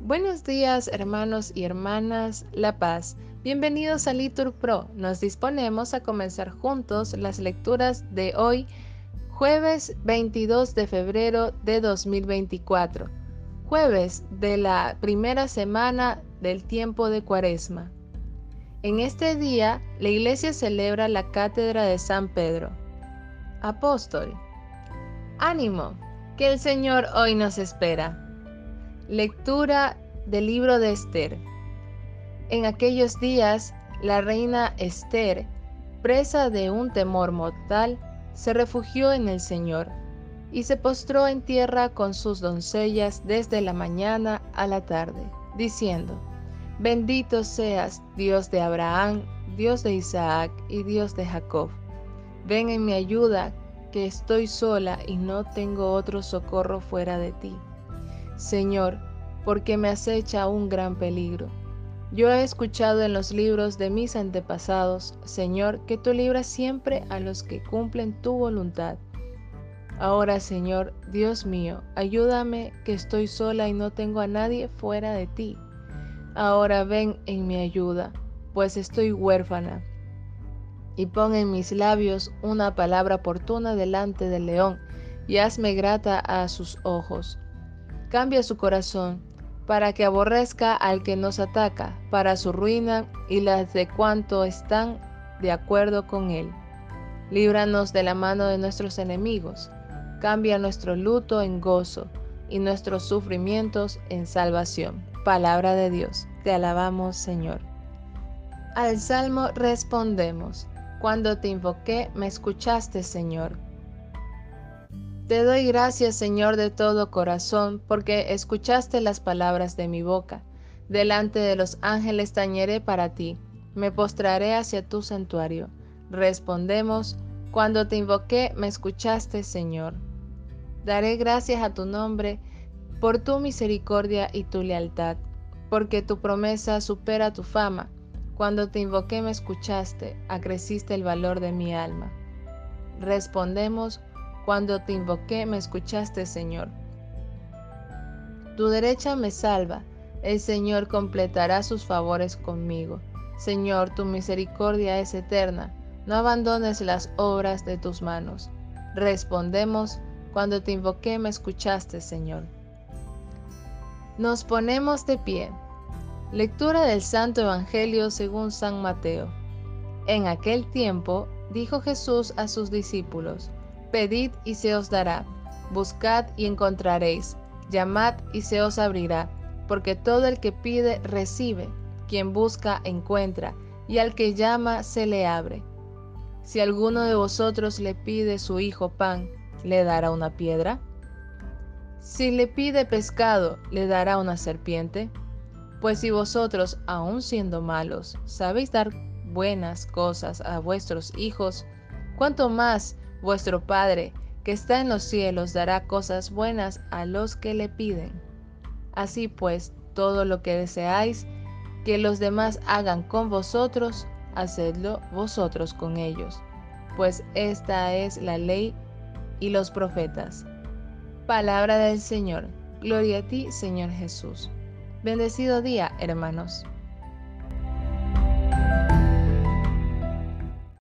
Buenos días, hermanos y hermanas La Paz. Bienvenidos a Litur Pro. Nos disponemos a comenzar juntos las lecturas de hoy, jueves 22 de febrero de 2024, jueves de la primera semana del tiempo de Cuaresma. En este día, la Iglesia celebra la Cátedra de San Pedro. Apóstol. ¡Ánimo! Que el Señor hoy nos espera. Lectura del libro de Esther. En aquellos días, la reina Esther, presa de un temor mortal, se refugió en el Señor y se postró en tierra con sus doncellas desde la mañana a la tarde, diciendo: Bendito seas, Dios de Abraham, Dios de Isaac y Dios de Jacob. Ven en mi ayuda, que estoy sola y no tengo otro socorro fuera de ti, Señor, porque me acecha un gran peligro. Yo he escuchado en los libros de mis antepasados, Señor, que tú libras siempre a los que cumplen tu voluntad. Ahora, Señor, Dios mío, ayúdame, que estoy sola y no tengo a nadie fuera de ti. Ahora ven en mi ayuda, pues estoy huérfana, y pon en mis labios una palabra oportuna delante del león, y hazme grata a sus ojos. Cambia su corazón, para que aborrezca al que nos ataca, para su ruina y las de cuanto están de acuerdo con él. Líbranos de la mano de nuestros enemigos. Cambia nuestro luto en gozo y nuestros sufrimientos en salvación. Palabra de Dios. Te alabamos, Señor. Al Salmo respondemos: Cuando te invoqué, me escuchaste, Señor. Te doy gracias, Señor, de todo corazón, porque escuchaste las palabras de mi boca. Delante de los ángeles tañeré para ti, me postraré hacia tu santuario. Respondemos: Cuando te invoqué, me escuchaste, Señor. Daré gracias a tu nombre por tu misericordia y tu lealtad, porque tu promesa supera tu fama. Cuando te invoqué, me escuchaste, acreciste el valor de mi alma. Respondemos: Cuando te invoqué, me escuchaste, Señor. Tu derecha me salva, el Señor completará sus favores conmigo. Señor, tu misericordia es eterna, no abandones las obras de tus manos. Respondemos: Cuando te invoqué, me escuchaste, Señor. Nos ponemos de pie. Lectura del Santo Evangelio según San Mateo. En aquel tiempo, dijo Jesús a sus discípulos: Pedid y se os dará, buscad y encontraréis, llamad y se os abrirá, porque todo el que pide recibe, quien busca encuentra, y al que llama se le abre. Si alguno de vosotros le pide su hijo pan, ¿le dará una piedra? Si le pide pescado, ¿le dará una serpiente? Pues si vosotros, aun siendo malos, sabéis dar buenas cosas a vuestros hijos, ¿cuánto más vuestro Padre, que está en los cielos, dará cosas buenas a los que le piden? Así pues, todo lo que deseáis que los demás hagan con vosotros, hacedlo vosotros con ellos, pues esta es la ley y los profetas. Palabra del Señor. Gloria a ti, Señor Jesús. Bendecido día, hermanos.